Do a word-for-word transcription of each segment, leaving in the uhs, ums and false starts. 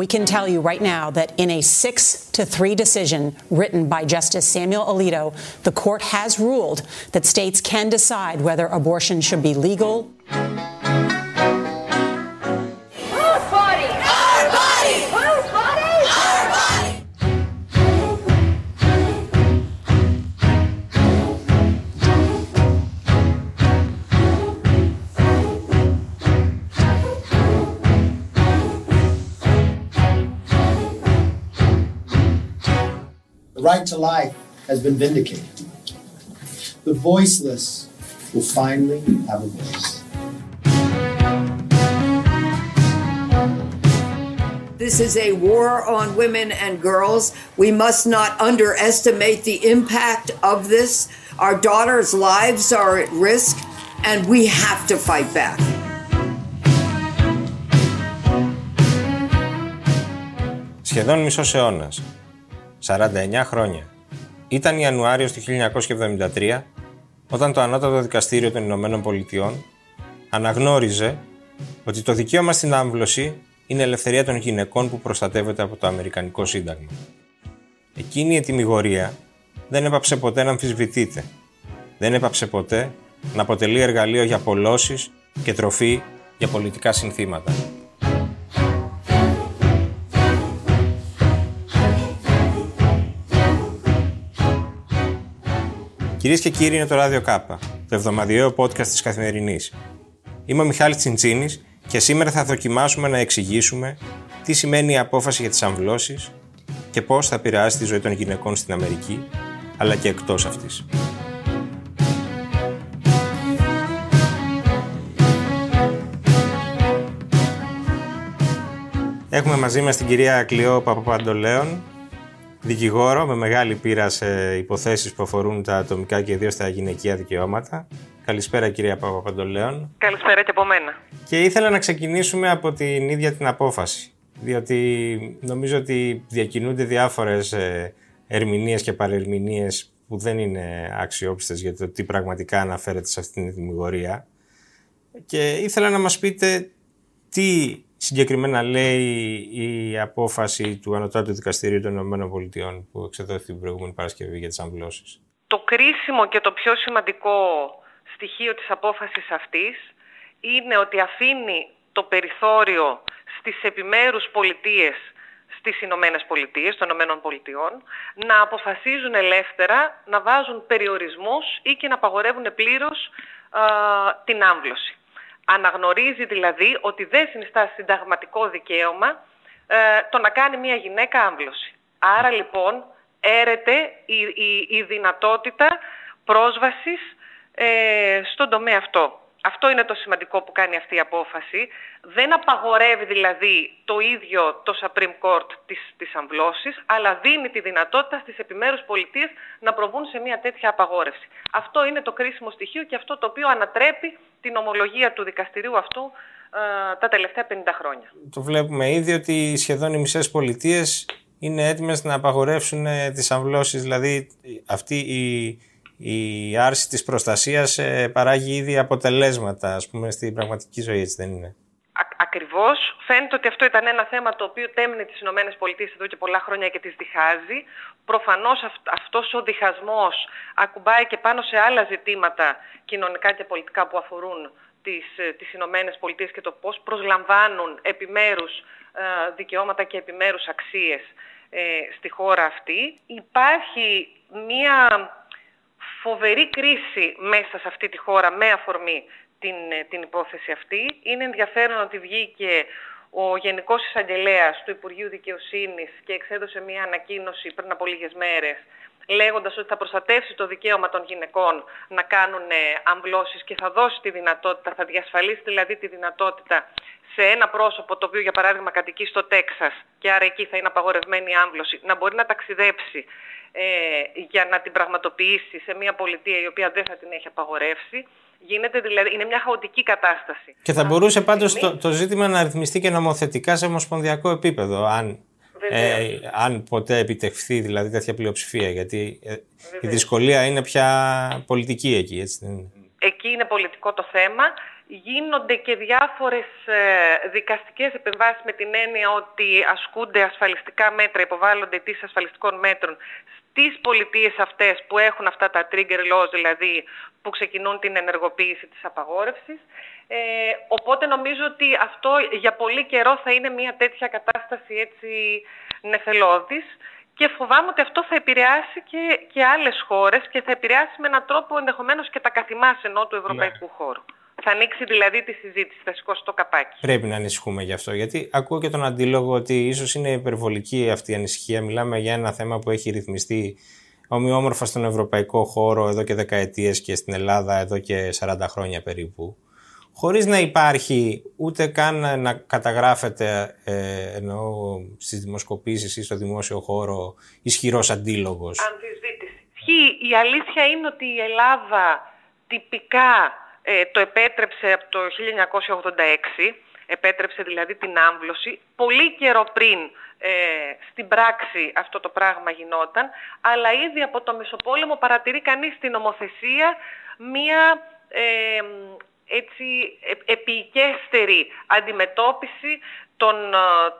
we can tell you right now that in a six to three decision written by Justice Samuel Alito, the court has ruled that states can decide whether abortion should be legal. The right to life has been vindicated. The voiceless will finally have a voice. This is a war on women and girls. We must not underestimate the impact of this. Our daughters' lives are at risk, and we have to fight back. Σχεδόν μισός αιώνας. σαράντα εννιά χρόνια. Ήταν Ιανουάριος του χίλια εννιακόσια εβδομήντα τρία, όταν το Ανώτατο Δικαστήριο των Ηνωμένων Πολιτειών αναγνώριζε ότι το δικαίωμα στην άμβλωση είναι ελευθερία των γυναικών που προστατεύεται από το Αμερικανικό Σύνταγμα. Εκείνη η ετυμηγορία δεν έπαψε ποτέ να αμφισβητείται. Δεν έπαψε ποτέ να αποτελεί εργαλείο για πολώσεις και τροφή για πολιτικά συνθήματα. Κυρίες και κύριοι, είναι το Radio K, το εβδομαδιαίο podcast της Καθημερινής. Είμαι ο Μιχάλης Τσιντσίνης και σήμερα θα δοκιμάσουμε να εξηγήσουμε τι σημαίνει η απόφαση για τις αμβλώσεις και πώς θα επηρεάσει τη ζωή των γυναικών στην Αμερική, αλλά και εκτός αυτής. Έχουμε μαζί μας την κυρία Κλειώ Παπαπαντολέων, δικηγόρο με μεγάλη πείρα σε υποθέσεις που αφορούν τα ατομικά και ιδίως τα γυναικεία δικαιώματα. Καλησπέρα, κυρία Παπαπαντολέων. Καλησπέρα και από μένα. Και ήθελα να ξεκινήσουμε από την ίδια την απόφαση, διότι νομίζω ότι διακινούνται διάφορες ερμηνείες και παρερμηνείες που δεν είναι αξιόπιστες για το τι πραγματικά αναφέρεται σε αυτήν την ετυμηγορία. Και ήθελα να μας πείτε τι συγκεκριμένα λέει η απόφαση του Ανωτάτου Δικαστηρίου των ΗΠΑ που εξεδόθηκε την προηγούμενη Παρασκευή για τις αμβλώσεις. Το κρίσιμο και το πιο σημαντικό στοιχείο της απόφασης αυτής είναι ότι αφήνει το περιθώριο στις επιμέρους πολιτείες στις Ηνωμένες Πολιτείες, των Ηνωμένων Πολιτειών, να αποφασίζουν ελεύθερα, να βάζουν περιορισμούς ή και να απαγορεύουν πλήρως α, την άμβλωση. Αναγνωρίζει δηλαδή ότι δεν συνιστά συνταγματικό δικαίωμα ε, το να κάνει μια γυναίκα άμβλωση. Άρα λοιπόν έρεται η, η, η δυνατότητα πρόσβασης ε, στον τομέα αυτό. Αυτό είναι το σημαντικό που κάνει αυτή η απόφαση. Δεν απαγορεύει δηλαδή το ίδιο το Supreme Court της, της αμβλώσης, αλλά δίνει τη δυνατότητα στις επιμέρους πολιτείες να προβούν σε μια τέτοια απαγόρευση. Αυτό είναι το κρίσιμο στοιχείο και αυτό το οποίο ανατρέπει την ομολογία του δικαστηρίου αυτού ε, τα τελευταία πενήντα χρόνια. Το βλέπουμε ήδη ότι σχεδόν οι μισές πολιτείες είναι έτοιμες να απαγορεύσουν τις αμβλώσεις, δηλαδή αυτή η... Η άρση της προστασίας ε, παράγει ήδη αποτελέσματα, ας πούμε, στην πραγματική ζωή, έτσι δεν είναι? Α- Ακριβώς. Φαίνεται ότι αυτό ήταν ένα θέμα το οποίο τέμνει τις Ηνωμένες Πολιτείες εδώ και πολλά χρόνια και τις διχάζει. Προφανώς αυ- αυτός ο διχασμός ακουμπάει και πάνω σε άλλα ζητήματα κοινωνικά και πολιτικά που αφορούν τις, τις Ηνωμένες Πολιτείες και το πώς προσλαμβάνουν επιμέρους ε, δικαιώματα και επιμέρους αξίες ε, στη χώρα αυτή. Υπάρχει μία φοβερή κρίση μέσα σε αυτή τη χώρα με αφορμή την, την υπόθεση αυτή. Είναι ενδιαφέρον ότι βγήκε ο Γενικός Εισαγγελέας του Υπουργείου Δικαιοσύνης και εξέδωσε μια ανακοίνωση πριν από λίγες μέρες, λέγοντας ότι θα προστατεύσει το δικαίωμα των γυναικών να κάνουν αμβλώσεις και θα δώσει τη δυνατότητα, θα διασφαλίσει δηλαδή τη δυνατότητα σε ένα πρόσωπο το οποίο για παράδειγμα κατοικεί στο Τέξας και άρα εκεί θα είναι απαγορευμένη η άμβλωση, να μπορεί να ταξιδέψει ε, για να την πραγματοποιήσει σε μια πολιτεία η οποία δεν θα την έχει απαγορεύσει. Γίνεται δηλαδή, είναι μια χαοτική κατάσταση. Και θα μπορούσε πάντως το, το ζήτημα να ρυθμιστεί και νομοθετικά σε ομοσπονδιακό επίπεδο, αν... Ε, αν ποτέ επιτευχθεί δηλαδή τέτοια πλειοψηφία, γιατί ε, η δυσκολία είναι πια πολιτική εκεί, έτσι δεν είναι? Εκεί είναι πολιτικό το θέμα. Γίνονται και διάφορες δικαστικές επεμβάσεις με την έννοια ότι ασκούνται ασφαλιστικά μέτρα, υποβάλλονται αιτήσεις ασφαλιστικών μέτρων στις πολιτείες αυτές που έχουν αυτά τα trigger laws, δηλαδή που ξεκινούν την ενεργοποίηση της απαγόρευσης. Ε, οπότε νομίζω ότι αυτό για πολύ καιρό θα είναι μια τέτοια κατάσταση έτσι νεφελώδης. Και φοβάμαι ότι αυτό θα επηρεάσει και, και άλλες χώρες και θα επηρεάσει με έναν τρόπο ενδεχομένως και τα καθημάς ενώ του ευρωπαϊκού ναι. χώρου. Θα ανοίξει δηλαδή τη συζήτηση, θα σηκώσει το καπάκι. Πρέπει να ανησυχούμε γι' αυτό, γιατί ακούω και τον αντίλογο ότι ίσως είναι υπερβολική αυτή η ανησυχία. Μιλάμε για ένα θέμα που έχει ρυθμιστεί ομοιόμορφα στον ευρωπαϊκό χώρο εδώ και δεκαετίες και στην Ελλάδα εδώ και σαράντα χρόνια περίπου. Χωρίς να υπάρχει ούτε καν να καταγράφεται ε, εννοώ στις δημοσκοπήσεις ή στο δημόσιο χώρο ισχυρός αντίλογος. Αντιζήτηση. Η αλήθεια είναι ότι η Ελλάδα τυπικά ε, το επέτρεψε από το χίλια εννιακόσια ογδόντα έξι, επέτρεψε δηλαδή την άμβλωση, πολύ καιρό πριν ε, στην πράξη αυτό το πράγμα γινόταν, αλλά ήδη από το Μεσοπόλεμο παρατηρεί κανείς στην νομοθεσία μία... Ε, έτσι επικέστερη αντιμετώπιση των,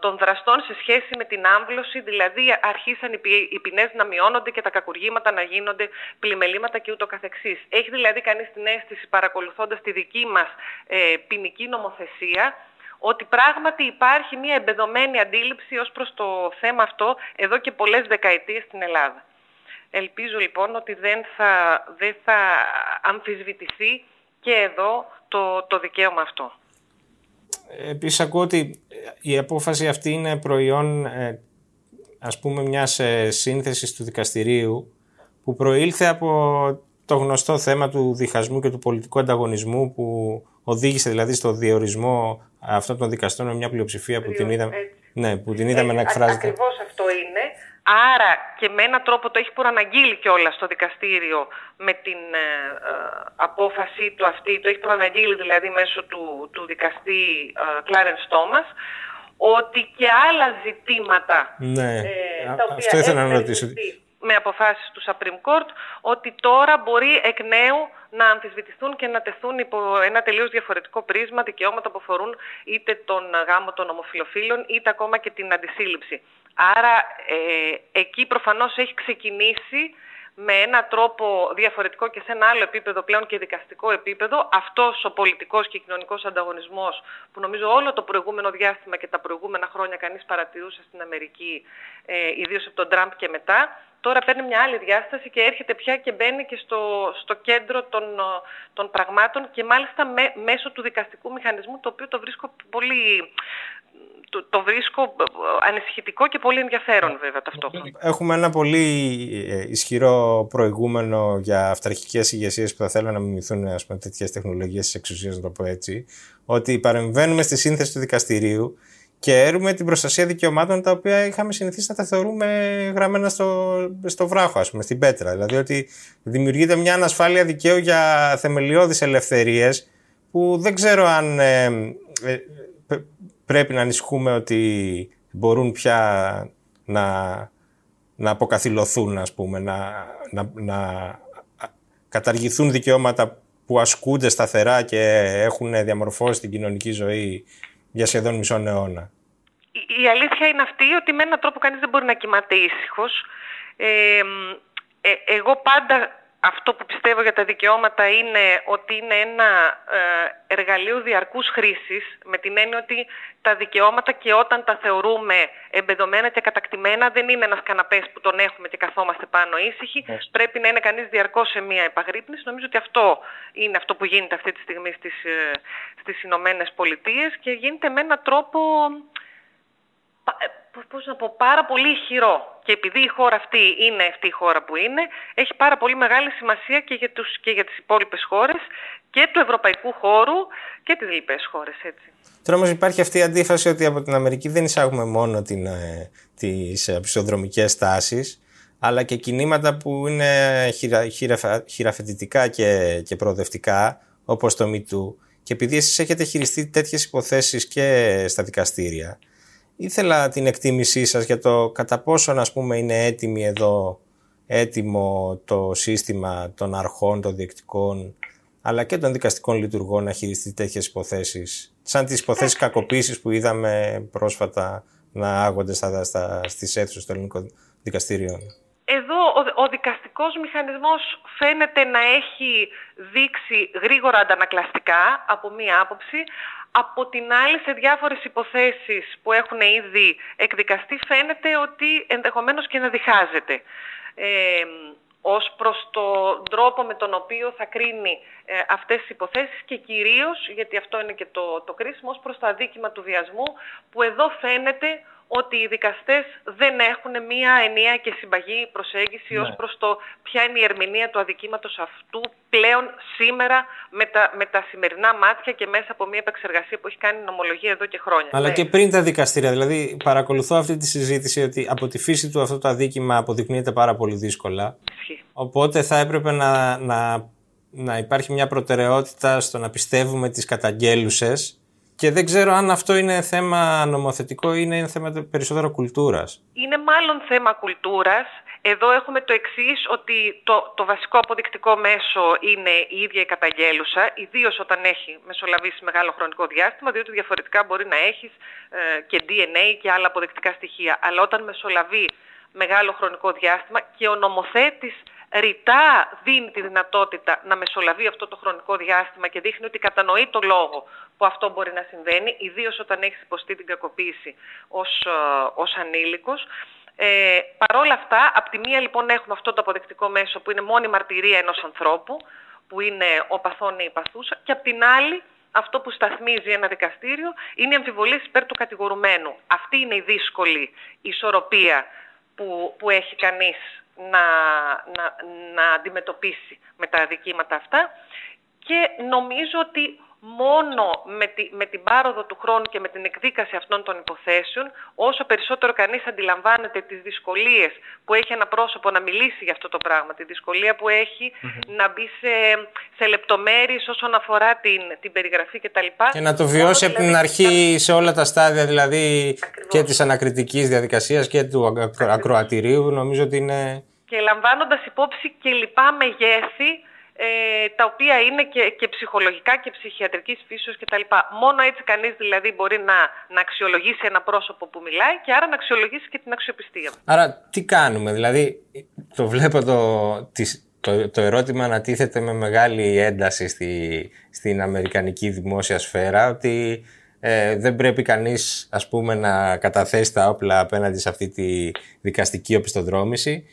των δραστών σε σχέση με την άμβλωση, δηλαδή αρχίσαν οι, ποι, οι ποινές να μειώνονται και τα κακουργήματα να γίνονται πλημελήματα και ούτω καθεξής. Έχει δηλαδή κανείς την αίσθηση, παρακολουθώντας τη δική μας ε, ποινική νομοθεσία, ότι πράγματι υπάρχει μια εμπεδωμένη αντίληψη ως προς το θέμα αυτό εδώ και πολλές δεκαετίες στην Ελλάδα. Ελπίζω λοιπόν ότι δεν θα, δεν θα αμφισβητηθεί και εδώ το, το δικαίωμα αυτό. Επίσης ακούω ότι η απόφαση αυτή είναι προϊόν ε, ας πούμε μιας ε, σύνθεσης του δικαστηρίου που προήλθε από το γνωστό θέμα του διχασμού και του πολιτικού ανταγωνισμού που οδήγησε δηλαδή στο διορισμό αυτών των δικαστών με μια πλειοψηφία που την είδαμε, ναι, που την είδαμε να εκφράζεται. Ακριβώς αυτό είναι. Άρα και με έναν τρόπο το έχει προαναγγείλει κιόλας στο δικαστήριο με την ε, ε, απόφαση του αυτή, το έχει προαναγγείλει δηλαδή μέσω του, του δικαστή ε, Clarence Thomas, ότι και άλλα ζητήματα ναι, ε, τα οποία έχουν ζητηθεί με αποφάσεις του Supreme Court, ότι τώρα μπορεί εκ νέου να αμφισβητηθούν και να τεθούν υπό ένα τελείως διαφορετικό πρίσμα δικαιώματα που αφορούν είτε τον γάμο των ομοφυλοφίλων είτε ακόμα και την αντισύλληψη. Άρα ε, εκεί προφανώς έχει ξεκινήσει με ένα τρόπο διαφορετικό και σε ένα άλλο επίπεδο πλέον και δικαστικό επίπεδο αυτός ο πολιτικός και κοινωνικός ανταγωνισμός που νομίζω όλο το προηγούμενο διάστημα και τα προηγούμενα χρόνια κανείς παρατηρούσε στην Αμερική, ε, ιδίως από τον Τραμπ και μετά, τώρα παίρνει μια άλλη διάσταση και έρχεται πια και μπαίνει και στο, στο κέντρο των, των πραγμάτων και μάλιστα με, μέσω του δικαστικού μηχανισμού, το οποίο το βρίσκω πολύ... Το, το βρίσκω ανησυχητικό και πολύ ενδιαφέρον βέβαια ταυτόχρονα. Έχουμε ένα πολύ ισχυρό προηγούμενο για αυταρχικές ηγεσίες που θα θέλουν να μιμηθούν ας πούμε, τέτοιες τεχνολογίες της εξουσίας, να το πω έτσι, ότι παρεμβαίνουμε στη σύνθεση του δικαστηρίου και έρουμε την προστασία δικαιωμάτων τα οποία είχαμε συνηθίσει να τα θεωρούμε γραμμένα στο, στο βράχο, ας πούμε, στην πέτρα. Δηλαδή ότι δημιουργείται μια ανασφάλεια δικαίου για θεμελιώδεις ελευθερίες που δεν ξέρω αν... Ε, ε, πρέπει να ανησυχούμε ότι μπορούν πια να, να αποκαθυλωθούν, ας πούμε, να, να, να καταργηθούν δικαιώματα που ασκούνται σταθερά και έχουν διαμορφώσει την κοινωνική ζωή για σχεδόν μισό αιώνα. Η, η αλήθεια είναι αυτή ότι με έναν τρόπο κανείς δεν μπορεί να κοιμάται ήσυχος. Ε, ε, εγώ πάντα... Αυτό που πιστεύω για τα δικαιώματα είναι ότι είναι ένα εργαλείο διαρκούς χρήσης, με την έννοια ότι τα δικαιώματα και όταν τα θεωρούμε εμπεδωμένα και κατακτημένα δεν είναι ένας καναπές που τον έχουμε και καθόμαστε πάνω ήσυχοι. Yes. Πρέπει να είναι κανείς διαρκώς σε μία επαγρύπνηση. Νομίζω ότι αυτό είναι αυτό που γίνεται αυτή τη στιγμή στις, στις Ηνωμένες Πολιτείες και γίνεται με έναν τρόπο... πώς να πω, πάρα πολύ χειρό. Και επειδή η χώρα αυτή είναι αυτή η χώρα που είναι, έχει πάρα πολύ μεγάλη σημασία και για, τους, και για τις υπόλοιπες χώρες και του ευρωπαϊκού χώρου και τις λοιπές χώρες. Έτσι. Τώρα όμως υπάρχει αυτή η αντίφαση ότι από την Αμερική δεν εισάγουμε μόνο την, ε, τις αψιοδρομικές τάσεις, αλλά και κινήματα που είναι χειρα, χειρα, χειραφετητικά και, και προοδευτικά, όπως το MeToo. Και επειδή εσείς έχετε χειριστεί τέτοιες υποθέσεις και στα δικαστήρια, ήθελα την εκτίμησή σας για το κατά πόσον ας πούμε είναι έτοιμη εδώ, έτοιμο το σύστημα των αρχών, των διοικητικών αλλά και των δικαστικών λειτουργών να χειριστεί τέτοιες υποθέσεις, σαν τις υποθέσεις κακοποίησης που είδαμε πρόσφατα να άγονται στα, στα, στις αίθουσες των ελληνικών δικαστηρίων. Εδώ ο, ο δικαστικός μηχανισμός φαίνεται να έχει δείξει γρήγορα αντανακλαστικά από μία άποψη. Από την άλλη, σε διάφορες υποθέσεις που έχουν ήδη εκδικαστεί, φαίνεται ότι ενδεχομένως και να διχάζεται. Ε, ως προς τον τρόπο με τον οποίο θα κρίνει ε, αυτές τις υποθέσεις και κυρίως, γιατί αυτό είναι και το, το κρίσιμο, ως προς το αδίκημα του βιασμού, που εδώ φαίνεται ότι οι δικαστές δεν έχουν μία ενιαία και συμπαγή προσέγγιση, ναι, ως προς το ποια είναι η ερμηνεία του αδικήματος αυτού πλέον σήμερα με τα, με τα σημερινά μάτια και μέσα από μία επεξεργασία που έχει κάνει η νομολογία εδώ και χρόνια. Αλλά ναι, και πριν τα δικαστήρια. Δηλαδή παρακολουθώ αυτή τη συζήτηση ότι από τη φύση του αυτό το αδίκημα αποδεικνύεται πάρα πολύ δύσκολα. Ισχύει. Οπότε θα έπρεπε να, να, να υπάρχει μια προτεραιότητα στο να πιστεύουμε τις καταγγέλουσες. Και δεν ξέρω αν αυτό είναι θέμα νομοθετικό ή είναι θέμα περισσότερο κουλτούρας. Είναι μάλλον θέμα κουλτούρας. Εδώ έχουμε το εξής, ότι το, το βασικό αποδεικτικό μέσο είναι η ίδια η καταγγέλουσα, ιδίως όταν έχει μεσολαβήσει μεγάλο χρονικό διάστημα, διότι διαφορετικά μπορεί να έχεις ε, και ντι εν έι και άλλα αποδεικτικά στοιχεία. Αλλά όταν μεσολαβεί μεγάλο χρονικό διάστημα και ο νομοθέτης ρητά δίνει τη δυνατότητα να μεσολαβεί αυτό το χρονικό διάστημα και δείχνει ότι κατανοεί το λόγο που αυτό μπορεί να συμβαίνει, ιδίως όταν έχεις υποστεί την κακοποίηση ως, ως ανήλικος. Ε, παρόλα αυτά, από τη μία λοιπόν έχουμε αυτό το αποδεικτικό μέσο που είναι μόνη μαρτυρία ενός ανθρώπου, που είναι ο παθών ή η παθούσα, και από την άλλη αυτό που σταθμίζει ένα δικαστήριο είναι οι αμφιβολίες υπέρ του κατηγορουμένου. Αυτή είναι η δύσκολη ισορροπία που, που έχει κανείς Να, να, να αντιμετωπίσει με τα αδικήματα αυτά, και νομίζω ότι μόνο με, τη, με την πάροδο του χρόνου και με την εκδίκαση αυτών των υποθέσεων, όσο περισσότερο κανείς αντιλαμβάνεται τις δυσκολίες που έχει ένα πρόσωπο να μιλήσει για αυτό το πράγμα, τη δυσκολία που έχει mm-hmm. να μπει σε, σε λεπτομέρειες όσον αφορά την, την περιγραφή κτλ. Και, και να το βιώσει από την αρχή σε όλα τα στάδια, δηλαδή ακριβώς, και της ανακριτικής διαδικασίας και του ακριβώς ακροατηρίου, νομίζω ότι είναι... Και λαμβάνοντας υπόψη και λοιπά μεγέθη, τα οποία είναι και, και ψυχολογικά και ψυχιατρικής φύσεως κτλ. Μόνο έτσι κανείς δηλαδή μπορεί να, να αξιολογήσει ένα πρόσωπο που μιλάει και άρα να αξιολογήσει και την αξιοπιστία. Άρα τι κάνουμε, δηλαδή το βλέπω το, το, το ερώτημα ανατίθεται με μεγάλη ένταση στη, στην αμερικανική δημόσια σφαίρα, ότι ε, δεν πρέπει κανείς ας πούμε να καταθέσει τα όπλα απέναντι σε αυτή τη δικαστική οπισθοδρόμηση.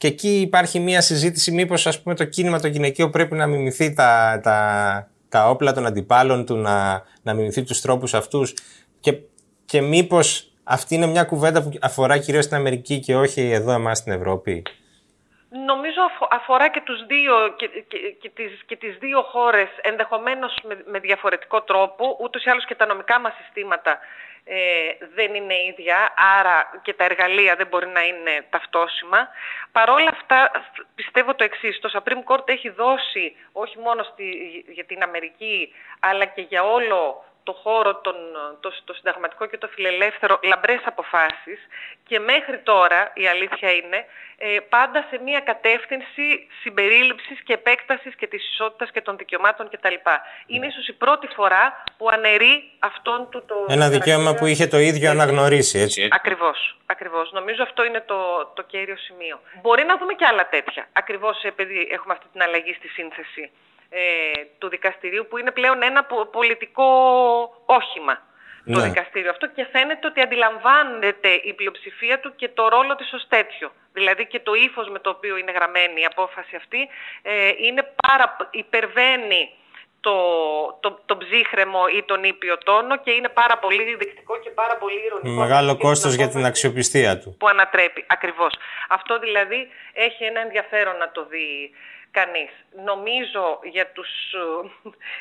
Και εκεί υπάρχει μια συζήτηση μήπως ας πούμε το κίνημα το γυναικείο πρέπει να μιμηθεί τα, τα, τα όπλα των αντιπάλων του, να, να μιμηθεί τους τρόπους αυτούς, και, και μήπως αυτή είναι μια κουβέντα που αφορά κυρίως την Αμερική και όχι εδώ εμάς στην Ευρώπη. Νομίζω αφορά και, τους δύο, και, και, και, τις, και τις δύο χώρες, ενδεχομένως με, με διαφορετικό τρόπο, ούτως ή άλλως και τα νομικά μας συστήματα ε, δεν είναι ίδια, άρα και τα εργαλεία δεν μπορεί να είναι ταυτόσιμα. Παρόλα αυτά πιστεύω το εξής, το Supreme Court έχει δώσει όχι μόνο στη, για την Αμερική αλλά και για όλο το χώρο, τον, το, το συνταγματικό και το φιλελεύθερο, λαμπρές αποφάσεις, και μέχρι τώρα η αλήθεια είναι πάντα σε μια κατεύθυνση συμπερίληψης και επέκτασης και της ισότητας και των δικαιωμάτων κτλ. Είναι ίσως η πρώτη φορά που αναιρεί αυτόν του το... Ένα δικαίωμα που είχε το ίδιο αναγνωρίσει, έτσι. Ακριβώς, ακριβώς. Νομίζω αυτό είναι το, το κέριο σημείο. Μπορεί να δούμε και άλλα τέτοια, ακριβώς επειδή έχουμε αυτή την αλλαγή στη σύνθεση του δικαστηρίου, που είναι πλέον ένα πολιτικό όχημα, ναι, το δικαστήριο αυτό, και φαίνεται ότι αντιλαμβάνεται η πλειοψηφία του και το ρόλο της ως τέτοιο. Δηλαδή και το ύφος με το οποίο είναι γραμμένη η απόφαση αυτή είναι πάρα, υπερβαίνει το, το, το ψύχρεμο ή τον ήπιο τόνο και είναι πάρα πολύ δεικτικό και πάρα πολύ ηρωνικό. Μεγάλο κόστος για την αξιοπιστία του. Που ανατρέπει, ακριβώς. Αυτό δηλαδή έχει ένα ενδιαφέρον να το δει κανείς. Νομίζω για, τους,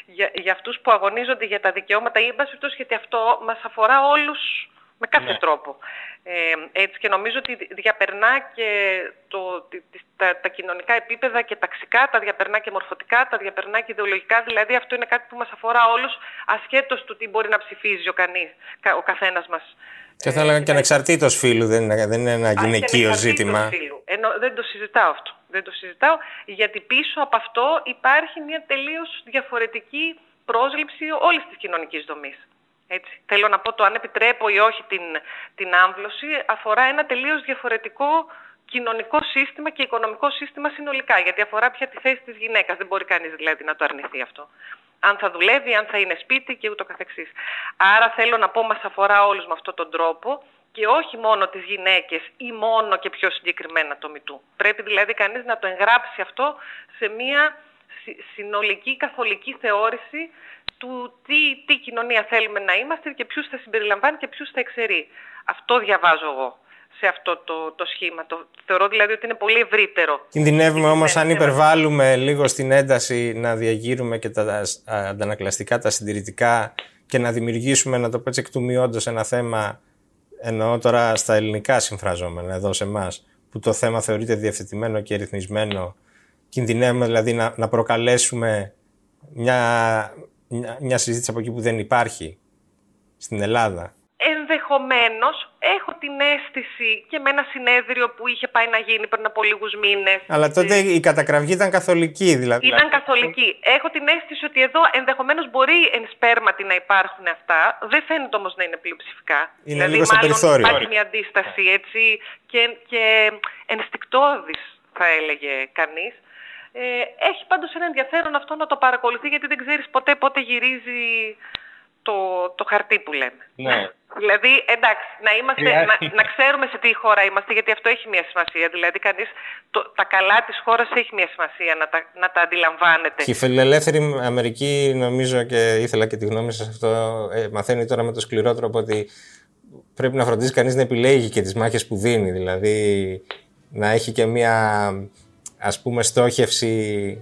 για, για αυτούς που αγωνίζονται για τα δικαιώματα, ή εν πάση περιπτώσει, γιατί αυτό μας αφορά όλους με κάθε ναι. τρόπο. Ε, έτσι, και νομίζω ότι διαπερνά και το, τα, τα κοινωνικά επίπεδα και ταξικά, τα διαπερνά και μορφωτικά, τα διαπερνά και ιδεολογικά. Δηλαδή αυτό είναι κάτι που μας αφορά όλους, ασχέτως του τι μπορεί να ψηφίζει ο, κανείς, ο καθένας μας Και θα έλεγα και ανεξαρτήτως φύλου, δεν είναι, δεν είναι ένα γυναικείο ζήτημα. Ενώ δεν το συζητάω αυτό. Δεν το συζητάω, γιατί πίσω από αυτό υπάρχει μια τελείως διαφορετική πρόσληψη όλης της κοινωνικής δομής. Έτσι. Θέλω να πω, το αν επιτρέπω ή όχι την, την άμβλωση αφορά ένα τελείως διαφορετικό κοινωνικό σύστημα και οικονομικό σύστημα συνολικά, γιατί αφορά πια τη θέση της γυναίκας. Δεν μπορεί κανείς δηλαδή να το αρνηθεί αυτό. Αν θα δουλεύει, αν θα είναι σπίτι και ούτω καθεξής. Άρα θέλω να πω, μας αφορά όλους με αυτόν τον τρόπο και όχι μόνο τις γυναίκες ή μόνο και πιο συγκεκριμένα το MeToo. Πρέπει δηλαδή κανείς να το εγγράψει αυτό σε μια συνολική καθολική θεώρηση του τι, τι κοινωνία θέλουμε να είμαστε και ποιους θα συμπεριλαμβάνει και ποιους θα εξαιρεί. Αυτό διαβάζω εγώ σε αυτό το, το σχήμα. Το θεωρώ δηλαδή ότι είναι πολύ ευρύτερο. Κινδυνεύουμε όμως, αν υπερβάλλουμε λίγο στην ένταση, να διαγείρουμε και τα αντανακλαστικά, τα συντηρητικά και να δημιουργήσουμε, να το πω έτσι εκ του μειόντος, ένα θέμα, εννοώ τώρα στα ελληνικά συμφραζόμενα εδώ σε εμάς, που το θέμα θεωρείται διευθετημένο και ρυθμισμένο. Κινδυνεύουμε δηλαδή να, να προκαλέσουμε μια, μια, μια συζήτηση από εκεί που δεν υπάρχει στην Ελλάδα. Ενδεχομένως, έχω την αίσθηση και με ένα συνέδριο που είχε πάει να γίνει πριν από λίγους μήνες. Αλλά τότε η κατακραυγή ήταν καθολική, δηλαδή. Ήταν καθολική. Έχω την αίσθηση ότι εδώ ενδεχομένως μπορεί εν σπέρματι να υπάρχουν αυτά. Δεν φαίνεται όμως να είναι πλειοψηφικά. Είναι δηλαδή, λίγο στο περιθώριο. Υπάρχει μια αντίσταση, έτσι, και, και ενστικτώδης, θα έλεγε κανείς. Ε, έχει πάντως ένα ενδιαφέρον αυτό να το παρακολουθεί, γιατί δεν ξέρεις ποτέ πότε γυρίζει το, το χαρτί που λέμε. Ναι. Δηλαδή, εντάξει, να, είμαστε, να, να ξέρουμε σε τι χώρα είμαστε, γιατί αυτό έχει μια σημασία. Δηλαδή, κανείς το, τα καλά της χώρας έχει μια σημασία να τα, να τα αντιλαμβάνεται. Και η φιλελεύθερη Αμερική, νομίζω, και ήθελα και τη γνώμη σας αυτό, ε, μαθαίνει τώρα με το σκληρό τρόπο ότι πρέπει να φροντίζει κανείς να επιλέγει και τις μάχες που δίνει. Δηλαδή, να έχει και μια, ας πούμε, στόχευση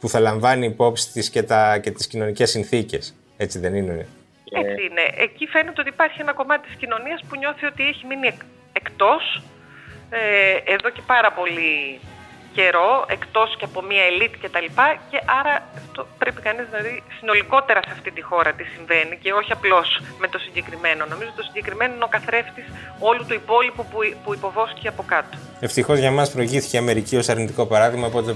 που θα λαμβάνει υπόψη της και, τα, και τις κοινωνικές συνθήκες. Έτσι δεν είναι? Έτσι είναι. Εκεί φαίνεται ότι υπάρχει ένα κομμάτι της κοινωνίας που νιώθει ότι έχει μείνει εκτός ε, εδώ και πάρα πολύ καιρό, εκτός και από μια ελίτ και τα λοιπά, και άρα το πρέπει κανείς να δει συνολικότερα σε αυτή τη χώρα τι συμβαίνει και όχι απλώς με το συγκεκριμένο. Νομίζω το συγκεκριμένο είναι ο καθρέφτης όλου του υπόλοιπου που υποβόσκει από κάτω. Ευτυχώς για μας προηγήθηκε η Αμερική ως αρνητικό παράδειγμα, οπότε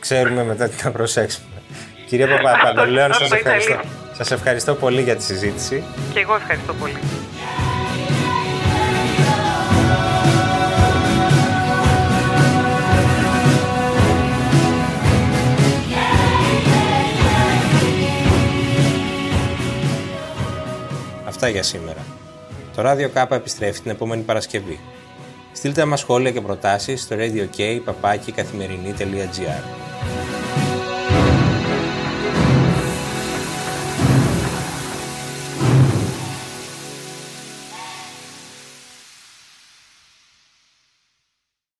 ξέρουμε μετά τι να προσέξουμε. Κυρία Παπαπαντολέων, σας ευχαριστώ. Σας ευχαριστώ πολύ για τη συζήτηση. Και εγώ ευχαριστώ πολύ. Αυτά για σήμερα. Το Radio K επιστρέφει την επόμενη Παρασκευή. Στείλτε μας σχόλια και προτάσεις στο radio k παπάκι καθημερινή τελεία gr.